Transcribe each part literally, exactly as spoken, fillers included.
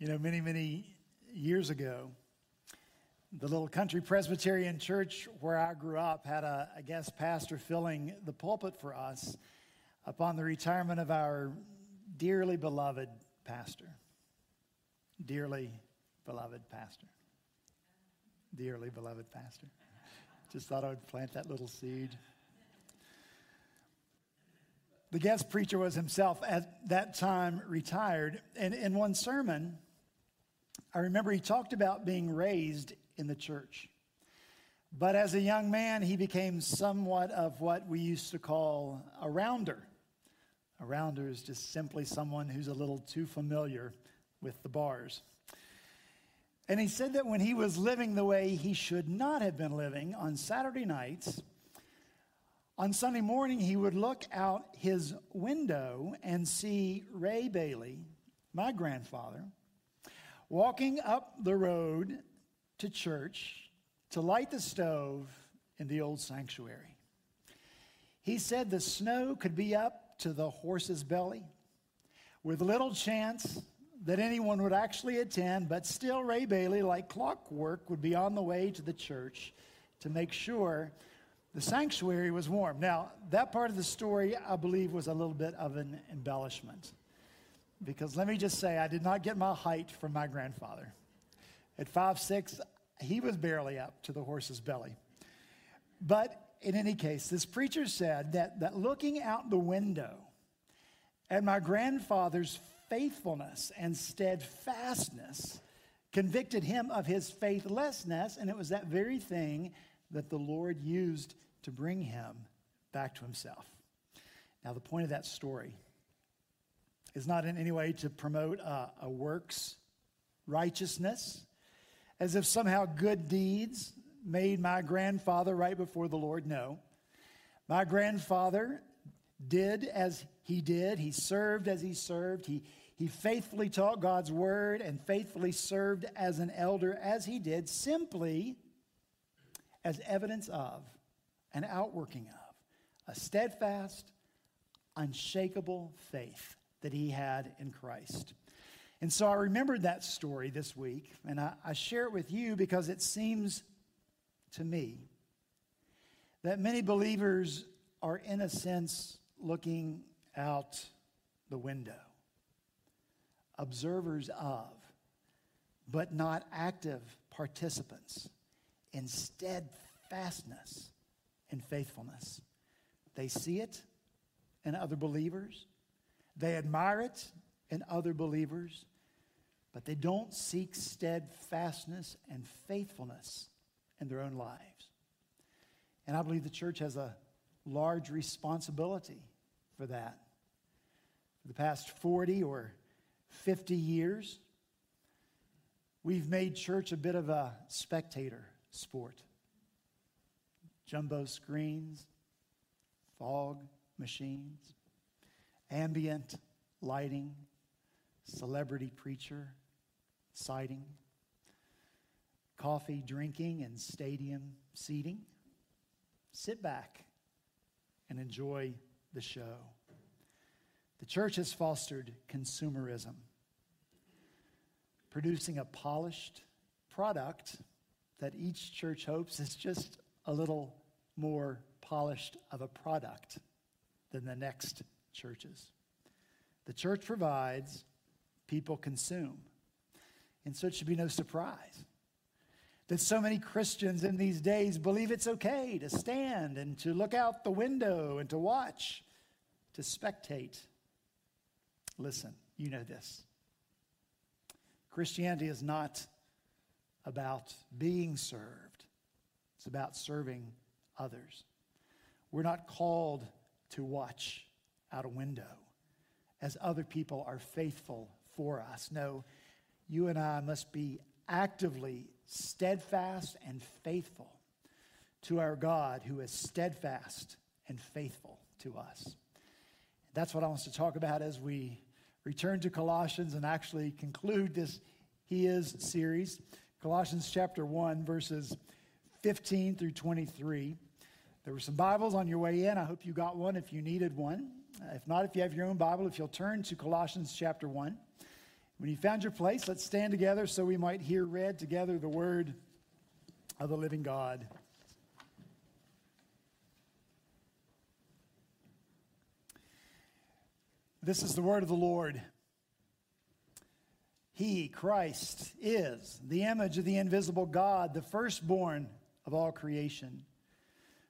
You know, many, many years ago, the little country Presbyterian church where I grew up had a, a guest pastor filling the pulpit for us upon the retirement of our dearly beloved pastor. Dearly beloved pastor. Dearly beloved pastor. Just thought I would plant that little seed. The guest preacher was himself at that time retired, and in one sermon, I remember he talked about being raised in the church. But as a young man, he became somewhat of what we used to call a rounder. A rounder is just simply someone who's a little too familiar with the bars. And he said that when he was living the way he should not have been living on Saturday nights, on Sunday morning, he would look out his window and see Ray Bailey, my grandfather, walking up the road to church to light the stove in the old sanctuary. He said the snow could be up to the horse's belly, with little chance that anyone would actually attend, but still Ray Bailey, like clockwork, would be on the way to the church to make sure the sanctuary was warm. Now, that part of the story, I believe, was a little bit of an embellishment. Because let me just say, I did not get my height from my grandfather. At five six, he was barely up to the horse's belly. But in any case, this preacher said that, that looking out the window at my grandfather's faithfulness and steadfastness convicted him of his faithlessness, and it was that very thing that the Lord used to bring him back to himself. Now, the point of that story is not in any way to promote a, a works righteousness, as if somehow good deeds made my grandfather right before the Lord. No. My grandfather did as he did. He served as he served. He, he faithfully taught God's word and faithfully served as an elder as he did, simply as evidence of, an outworking of, a steadfast, unshakable faith that he had in Christ. And so I remembered that story this week, and I, I share it with you because it seems to me that many believers are, in a sense, looking out the window, observers of, but not active participants in steadfastness and faithfulness. They see it in other believers. They admire it in other believers, but they don't seek steadfastness and faithfulness in their own lives. And I believe the church has a large responsibility for that. For the past forty or fifty years, we've made church a bit of a spectator sport. Jumbo screens, fog machines, ambient lighting, celebrity preacher sighting, coffee drinking and stadium seating. Sit back and enjoy the show. The church has fostered consumerism, producing a polished product that each church hopes is just a little more polished of a product than the next churches. The church provides, people consume. And so it should be no surprise that so many Christians in these days believe it's okay to stand and to look out the window and to watch, to spectate. Listen, you know this. Christianity is not about being served. It's about serving others. We're not called to watch out a window as other people are faithful for us. No, you and I must be actively steadfast and faithful to our God, who is steadfast and faithful to us. That's what I want to talk about as we return to Colossians and actually conclude this He Is series. Colossians chapter one, verses fifteen through twenty-three. There were some Bibles on your way in. I hope you got one if you needed one. If not, if you have your own Bible, if you'll turn to Colossians chapter one, When you found your place, let's stand together so we might hear read together the word of the living God. This is the word of the Lord. He, Christ, is the image of the invisible God, the firstborn of all creation.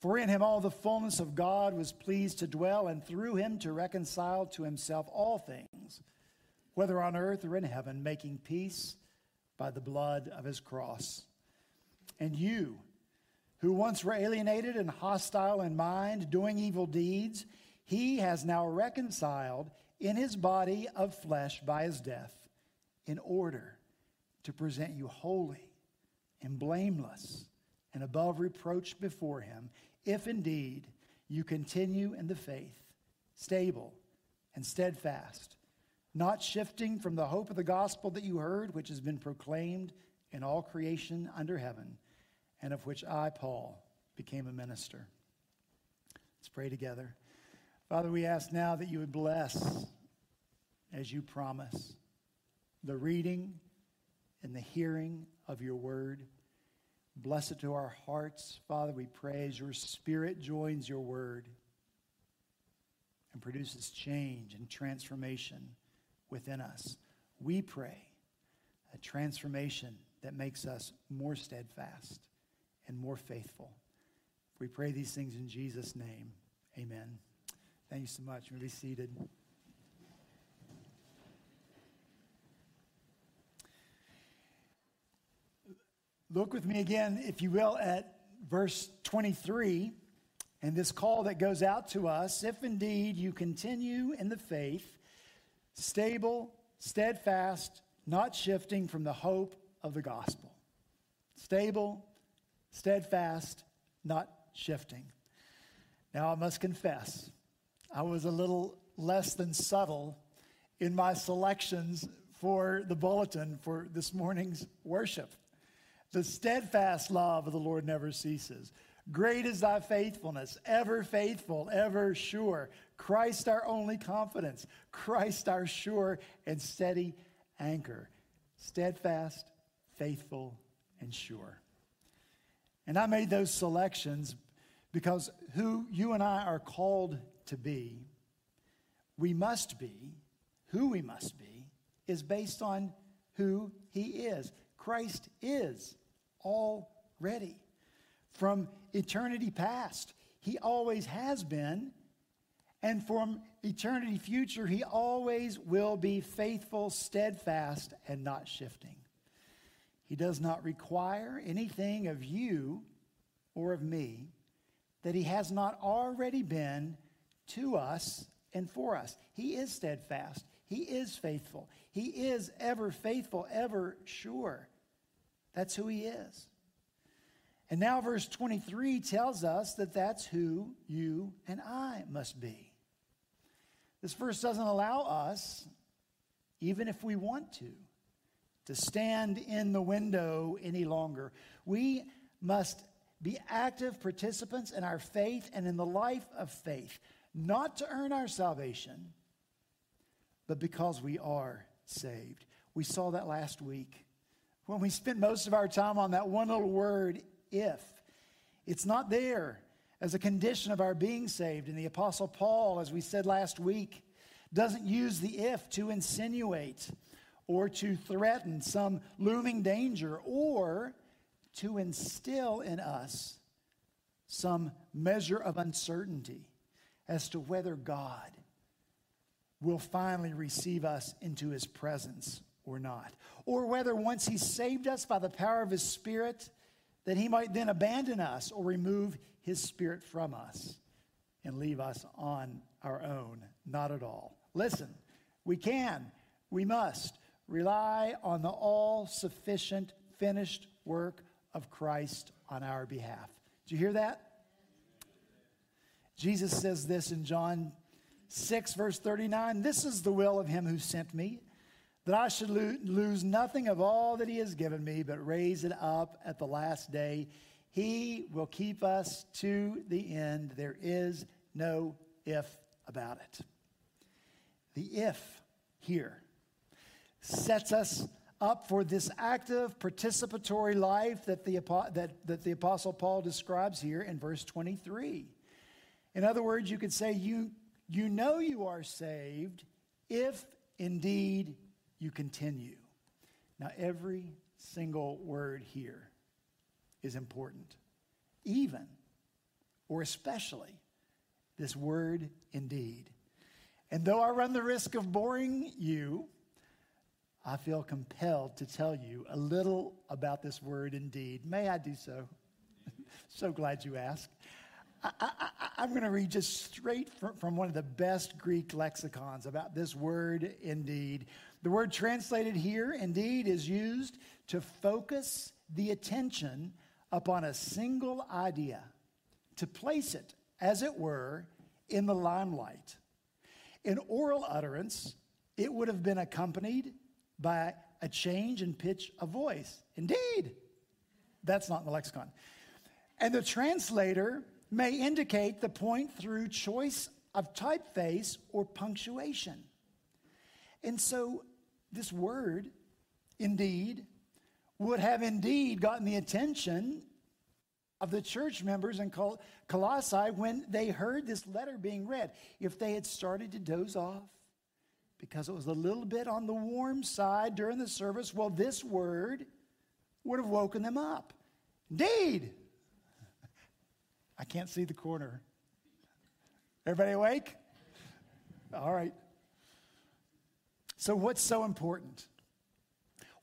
For in him all the fullness of God was pleased to dwell, and through him to reconcile to himself all things, whether on earth or in heaven, making peace by the blood of his cross. And you, who once were alienated and hostile in mind, doing evil deeds, he has now reconciled in his body of flesh by his death, in order to present you holy and blameless and above reproach before him, if indeed you continue in the faith, stable and steadfast, not shifting from the hope of the gospel that you heard, which has been proclaimed in all creation under heaven, and of which I, Paul, became a minister. Let's pray together. Father, we ask now that you would bless, as you promise, the reading and the hearing of your word. Bless it to our hearts. Father, we pray as your spirit joins your word and produces change and transformation within us. We pray a transformation that makes us more steadfast and more faithful. We pray these things in Jesus' name. Amen. Thank you so much. You may be seated. Look with me again, if you will, at verse twenty-three and this call that goes out to us. If indeed you continue in the faith, stable, steadfast, not shifting from the hope of the gospel. Stable, steadfast, not shifting. Now I must confess, I was a little less than subtle in my selections for the bulletin for this morning's worship. The steadfast love of the Lord never ceases. Great is thy faithfulness, ever faithful, ever sure. Christ our only confidence, Christ our sure and steady anchor, steadfast, faithful, and sure. And I made those selections because who you and I are called to be, we must be, who we must be, is based on who he is. Christ is already. From eternity past, he always has been. And from eternity future, he always will be faithful, steadfast, and not shifting. He does not require anything of you or of me that he has not already been to us and for us. He is steadfast. He is faithful. He is ever faithful, ever sure. That's who he is. And now verse twenty-three tells us that that's who you and I must be. This verse doesn't allow us, even if we want to, to stand in the window any longer. We must be active participants in our faith and in the life of faith, not to earn our salvation, but because we are saved. We saw that last week when we spent most of our time on that one little word, if. It's not there as a condition of our being saved. And the Apostle Paul, as we said last week, doesn't use the if to insinuate or to threaten some looming danger or to instill in us some measure of uncertainty as to whether God will finally receive us into his presence or not, or whether once he saved us by the power of his Spirit, that he might then abandon us or remove his Spirit from us and leave us on our own. Not at all. Listen, we can, we must rely on the all-sufficient finished work of Christ on our behalf. Did you hear that? Jesus says this in John six, verse thirty-nine. This is the will of him who sent me, that I should lo- lose nothing of all that he has given me, but raise it up at the last day. He will keep us to the end. There is no if about it. The if here sets us up for this active participatory life that the, that, that the Apostle Paul describes here in verse twenty-three. In other words, you could say you, you know you are saved if indeed you continue. Now, every single word here is important, even or especially this word indeed. And though I run the risk of boring you, I feel compelled to tell you a little about this word indeed. May I do so? So glad you asked. I, I, I'm going to read just straight from, from one of the best Greek lexicons about this word indeed. The word translated here, indeed, is used to focus the attention upon a single idea, to place it, as it were, in the limelight. In oral utterance, it would have been accompanied by a change in pitch of voice. Indeed. That's not in the lexicon. And the translator may indicate the point through choice of typeface or punctuation. And so this word, indeed, would have indeed gotten the attention of the church members in Col- Colossae when they heard this letter being read. If they had started to doze off, because it was a little bit on the warm side during the service, well, this word would have woken them up. Indeed. I can't see the corner. Everybody awake? All right. So what's so important?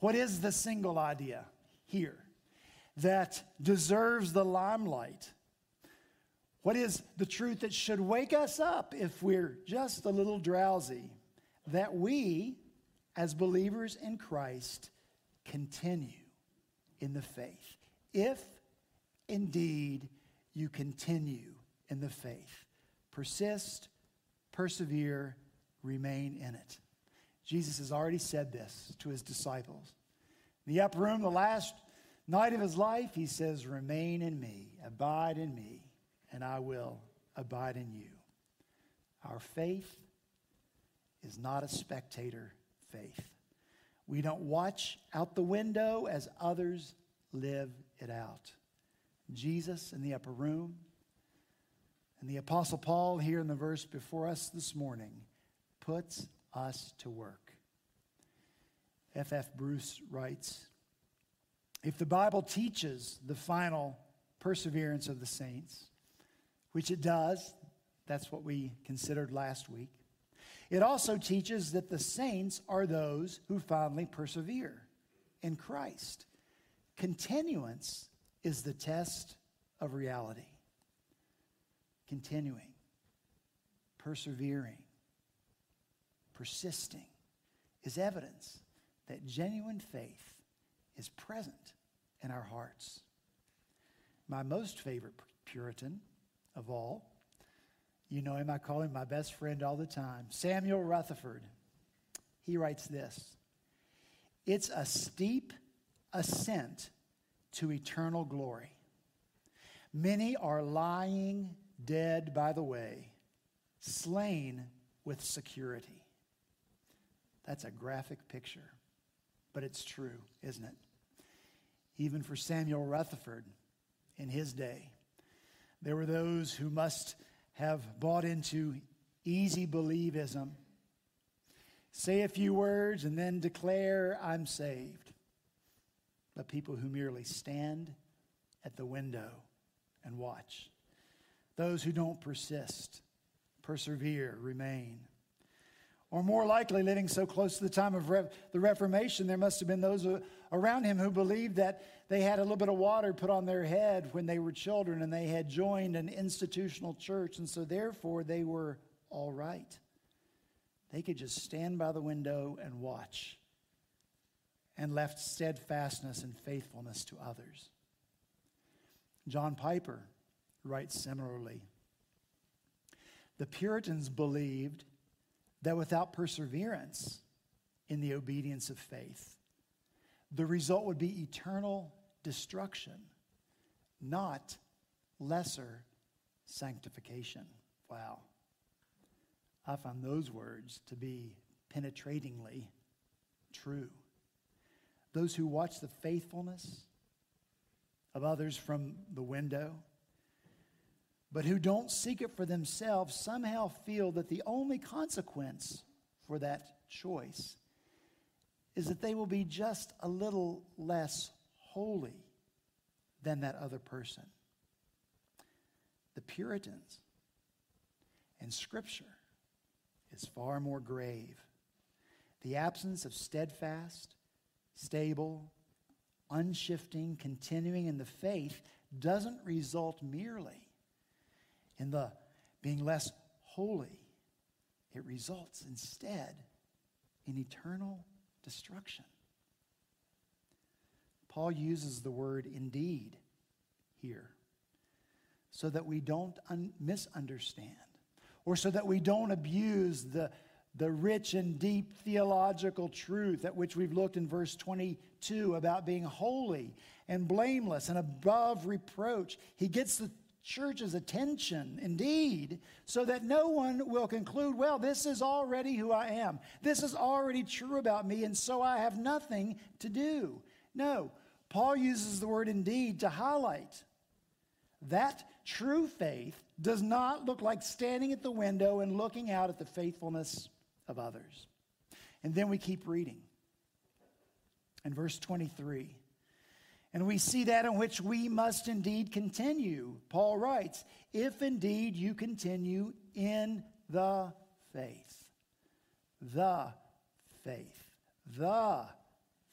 What is the single idea here that deserves the limelight? What is the truth that should wake us up if we're just a little drowsy? That we, as believers in Christ, continue in the faith. If indeed you continue in the faith, persist, persevere, remain in it. Jesus has already said this to his disciples. In the upper room, the last night of his life, he says, "Remain in me, abide in me, and I will abide in you." Our faith is not a spectator faith. We don't watch out the window as others live it out. Jesus in the upper room, and the Apostle Paul here in the verse before us this morning, puts us to work. F F Bruce writes, "If the Bible teaches the final perseverance of the saints," which it does, that's what we considered last week, "it also teaches that the saints are those who finally persevere in Christ. Continuance is the test of reality." Continuing, persevering, persisting is evidence that genuine faith is present in our hearts. My most favorite Puritan of all, you know him, I call him my best friend all the time, Samuel Rutherford. He writes this, "It's a steep ascent to eternal glory. Many are lying dead by the way, slain with security." That's a graphic picture, but it's true, isn't it? Even for Samuel Rutherford in his day, there were those who must have bought into easy believism. Say a few words and then declare, "I'm saved." But people who merely stand at the window and watch. Those who don't persist, persevere, remain. Or more likely, living so close to the time of Re- the Reformation, there must have been those around him who believed that they had a little bit of water put on their head when they were children and they had joined an institutional church, and so therefore they were all right. They could just stand by the window and watch, and left steadfastness and faithfulness to others. John Piper writes similarly. The Puritans believed that without perseverance in the obedience of faith, the result would be eternal destruction, not lesser sanctification. Wow. I find those words to be penetratingly true. Those who watch the faithfulness of others from the window, but who don't seek it for themselves, somehow feel that the only consequence for that choice is that they will be just a little less holy than that other person. The Puritans and Scripture is far more grave. The absence of steadfast, stable, unshifting, continuing in the faith doesn't result merely in the being less holy. It results instead in eternal destruction. Paul uses the word indeed here so that we don't un- misunderstand, or so that we don't abuse the the rich and deep theological truth at which we've looked in verse twenty-two about being holy and blameless and above reproach. He gets the church's attention, indeed, so that no one will conclude, well, this is already who I am. This is already true about me, and so I have nothing to do. No, Paul uses the word indeed to highlight that true faith does not look like standing at the window and looking out at the faithfulness of others. And then we keep reading. In verse twenty-three, and we see that in which we must indeed continue. Paul writes, if indeed you continue in the faith. The faith. The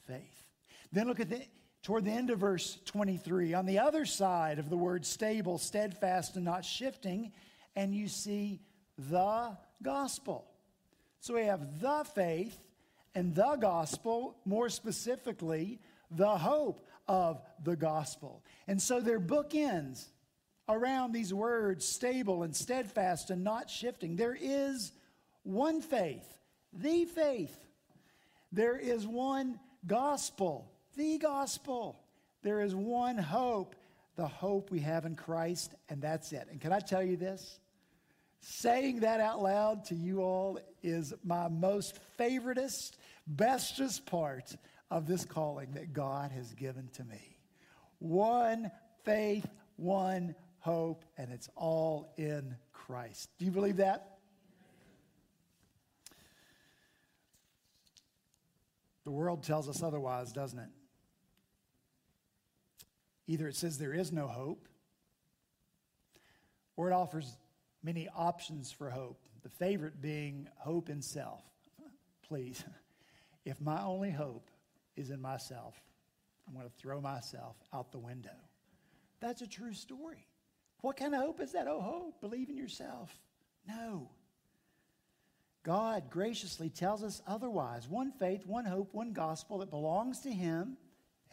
faith. Then look at the toward the end of verse twenty-three, on the other side of the word stable, steadfast, and not shifting, and you see the gospel. So we have the faith and the gospel, more specifically, the hope of the gospel. And so their bookends around these words, stable and steadfast and not shifting. There is one faith, the faith. There is one gospel. The gospel. There is one hope, the hope we have in Christ, and that's it. And can I tell you this? Saying that out loud to you all is my most favoriteest, bestest part of this calling that God has given to me. One faith, one hope, and it's all in Christ. Do you believe that? The world tells us otherwise, doesn't it? Either it says there is no hope, or it offers many options for hope, the favorite being hope in self. Please, if my only hope is in myself, I'm going to throw myself out the window. That's a true story. What kind of hope is that? Oh, hope, believe in yourself. No. God graciously tells us otherwise. One faith, one hope, one gospel that belongs to him,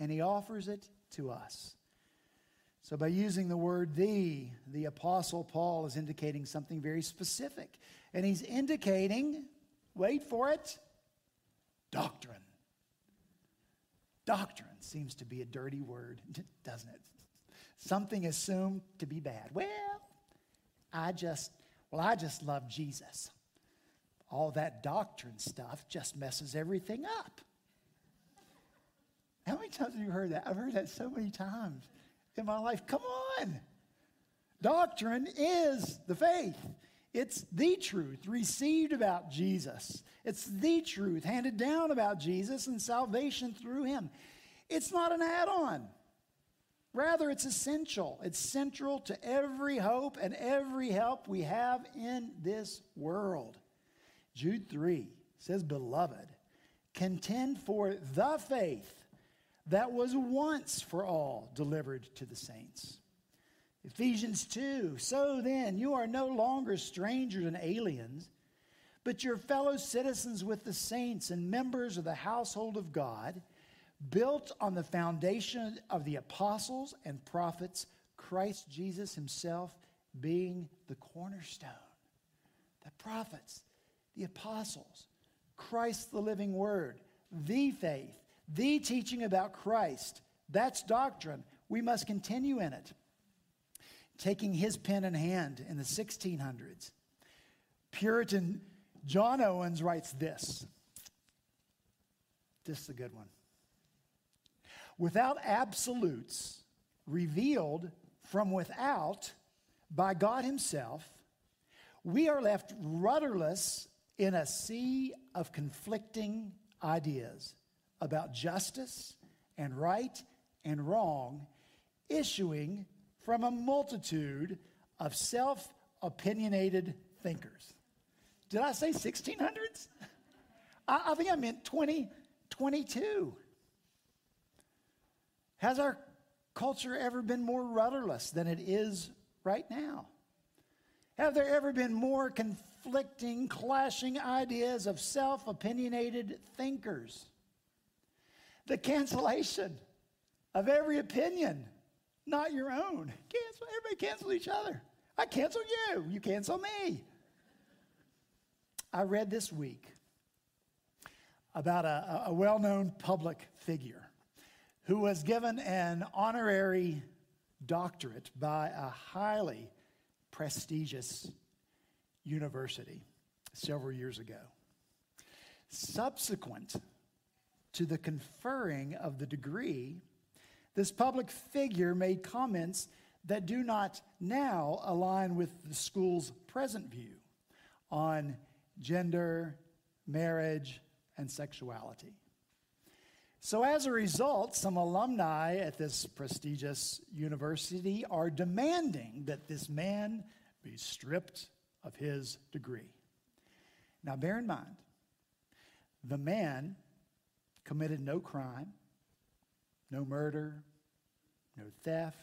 and he offers it to us. So by using the word the, the Apostle Paul is indicating something very specific. And he's indicating, wait for it, doctrine. Doctrine seems to be a dirty word, doesn't it? Something assumed to be bad. Well, I just, well, I just love Jesus. All that doctrine stuff just messes everything up. How many times have you heard that? I've heard that so many times in my life. Come on. Doctrine is the faith. It's the truth received about Jesus. It's the truth handed down about Jesus and salvation through him. It's not an add-on. Rather, it's essential. It's central to every hope and every help we have in this world. Jude three says, beloved, contend for the faith that was once for all delivered to the saints. Ephesians two, so then you are no longer strangers and aliens, but your fellow citizens with the saints and members of the household of God, built on the foundation of the apostles and prophets, Christ Jesus himself being the cornerstone. The prophets, the apostles, Christ the living word, the faith, the teaching about Christ. That's doctrine. We must continue in it. Taking his pen in hand in the sixteen hundreds, Puritan John Owen writes this. This is a good one. Without absolutes revealed from without by God himself, we are left rudderless in a sea of conflicting ideas about justice and right and wrong, issuing from a multitude of self-opinionated thinkers. Did I say sixteen hundreds? I, I think I meant twenty twenty-two. Has our culture ever been more rudderless than it is right now? Have there ever been more conflicting, clashing ideas of self-opinionated thinkers? The cancellation of every opinion, not your own. Cancel, everybody cancel each other. I cancel you, you cancel me. I read this week about a, a well-known public figure who was given an honorary doctorate by a highly prestigious university several years ago. Subsequent to the conferring of the degree, this public figure made comments that do not now align with the school's present view on gender, marriage, and sexuality. So as a result, some alumni at this prestigious university are demanding that this man be stripped of his degree. Now bear in mind, the man committed no crime, no murder, no theft.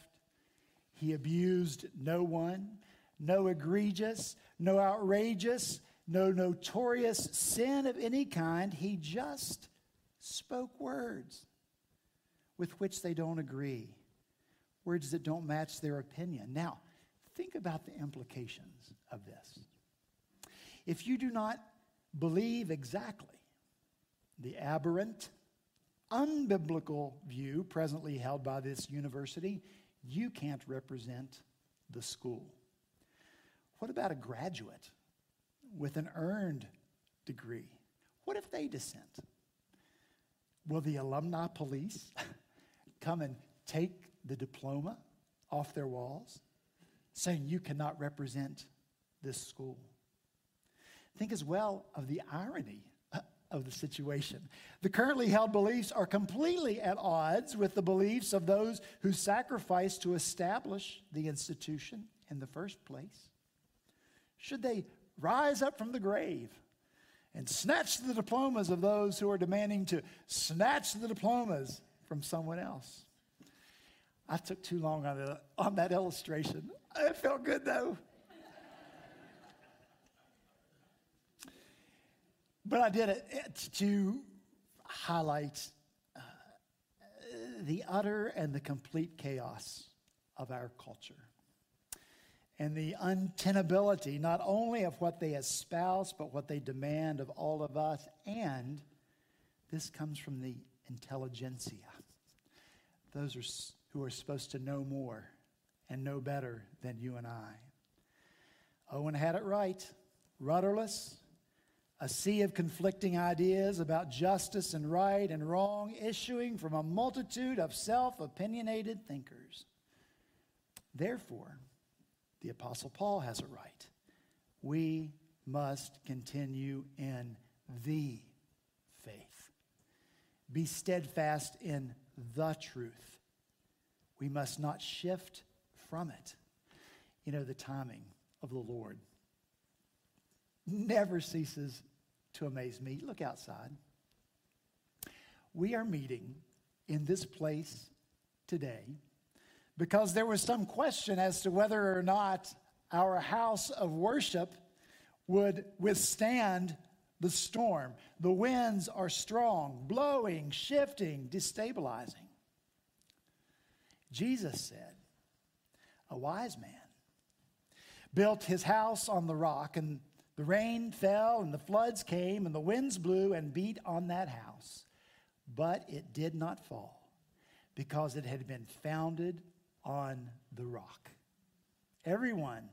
He abused no one, no egregious, no outrageous, no notorious sin of any kind. He just spoke words with which they don't agree, words that don't match their opinion. Now, think about the implications of this. If you do not believe exactly the aberrant, unbiblical view presently held by this university, you can't represent the school. What about a graduate with an earned degree? What if they dissent? Will the alumni police come and take the diploma off their walls, saying you cannot represent this school? Think as well of the irony of the situation. The currently held beliefs are completely at odds with the beliefs of those who sacrificed to establish the institution in the first place. Should they rise up from the grave and snatch the diplomas of those who are demanding to snatch the diplomas from someone else? I took too long on, it, on that illustration. It felt good, though. But I did it to highlight uh, the utter and the complete chaos of our culture, and the untenability not only of what they espouse, but what they demand of all of us. And this comes from the intelligentsia, those are, who are supposed to know more and know better than you and I. Owen had it right, rudderless, a sea of conflicting ideas about justice and right and wrong, issuing from a multitude of self-opinionated thinkers. Therefore, the Apostle Paul has it right. We must continue in the faith. Be steadfast in the truth. We must not shift from it. You know, the timing of the Lord never ceases to amaze me. Look outside. We are meeting in this place today because there was some question as to whether or not our house of worship would withstand the storm. The winds are strong, blowing, shifting, destabilizing. Jesus said, a wise man, built his house on the rock, and the rain fell, and the floods came, and the winds blew and beat on that house. But it did not fall, because it had been founded on the rock. Everyone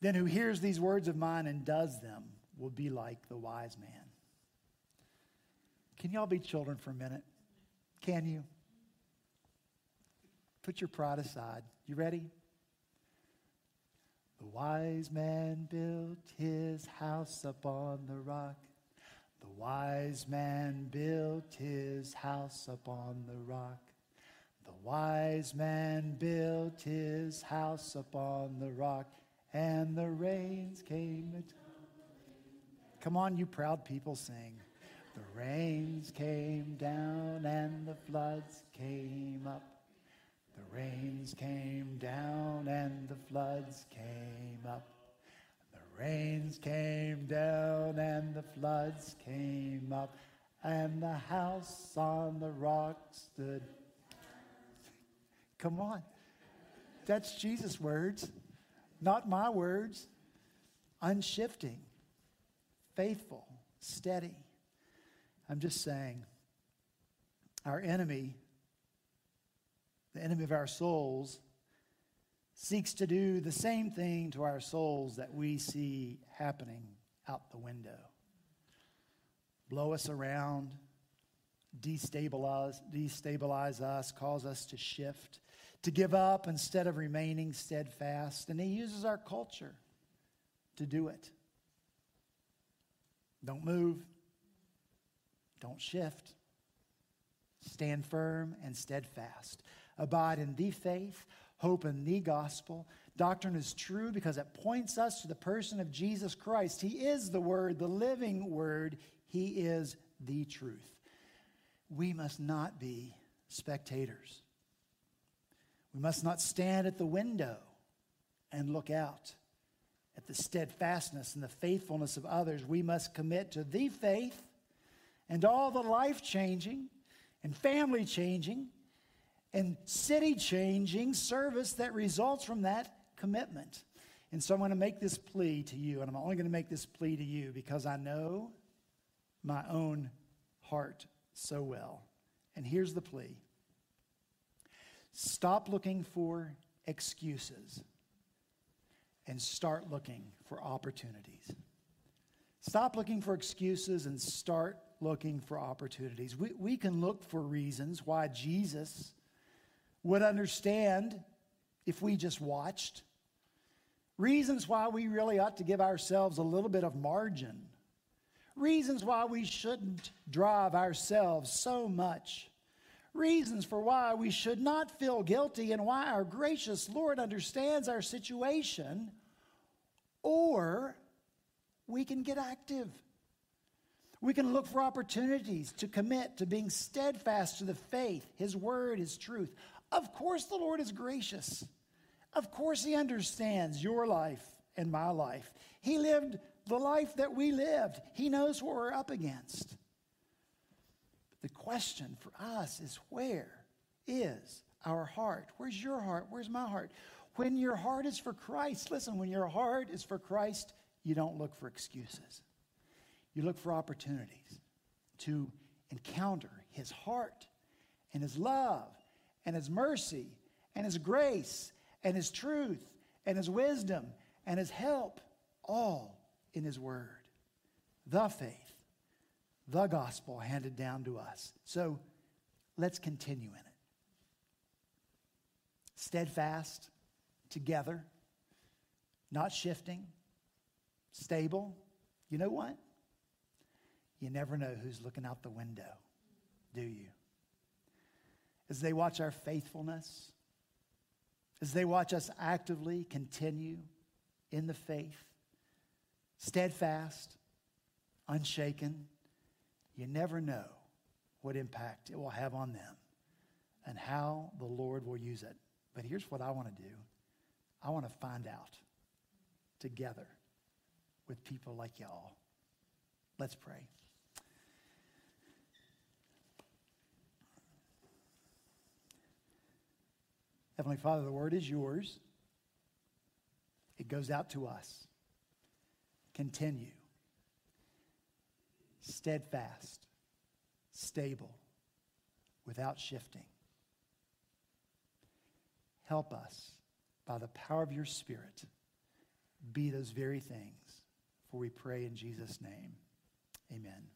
then who hears these words of mine and does them will be like the wise man. Can y'all be children for a minute? Can you? Put your pride aside. You ready? The wise man built his house upon the rock. The wise man built his house upon the rock. The wise man built his house upon the rock, and the rains came. Come on, you proud people, sing. The rains came down and the floods came up. The rains came down and the floods came up. The rains came down and the floods came up. And the house on the rock stood. Come on. That's Jesus' words, not my words. Unshifting, faithful, steady. I'm just saying, our enemy, the enemy of our souls, seeks to do the same thing to our souls that we see happening out the window. Blow us around, destabilize, destabilize us, cause us to shift, to give up instead of remaining steadfast. And he uses our culture to do it. Don't move. Don't shift. Stand firm and steadfast. Abide in the faith, hope in the gospel. Doctrine is true because it points us to the person of Jesus Christ. He is the Word, the living Word. He is the truth. We must not be spectators. We must not stand at the window and look out at the steadfastness and the faithfulness of others. We must commit to the faith and all the life-changing and family-changing and city-changing service that results from that commitment. And so I'm going to make this plea to you, and I'm only going to make this plea to you because I know my own heart so well. And here's the plea. Stop looking for excuses and start looking for opportunities. Stop looking for excuses and start looking for opportunities. We, we can look for reasons why Jesus would understand if we just watched. Reasons why we really ought to give ourselves a little bit of margin. Reasons why we shouldn't drive ourselves so much. Reasons for why we should not feel guilty and why our gracious Lord understands our situation. Or we can get active. We can look for opportunities to commit to being steadfast to the faith, His Word, His truth. Of course, the Lord is gracious. Of course, He understands your life and my life. He lived the life that we lived. He knows what we're up against. But the question for us is, where is our heart? Where's your heart? Where's my heart? When your heart is for Christ, listen, when your heart is for Christ, you don't look for excuses. You look for opportunities to encounter His heart and His love and His mercy and His grace and His truth and His wisdom and His help, all in His Word. The faith, the gospel handed down to us. So let's continue in it. Steadfast, together, not shifting, stable. You know what? You never know who's looking out the window, do you? As they watch our faithfulness, as they watch us actively continue in the faith, steadfast, unshaken, you never know what impact it will have on them and how the Lord will use it. But here's what I want to do. I want to find out together with people like y'all. Let's pray. Heavenly Father, the Word is yours. goes out to us. Continue. Steadfast. Stable. Without shifting. Help us by the power of your Spirit be those very things. For we pray in Jesus' name. Amen.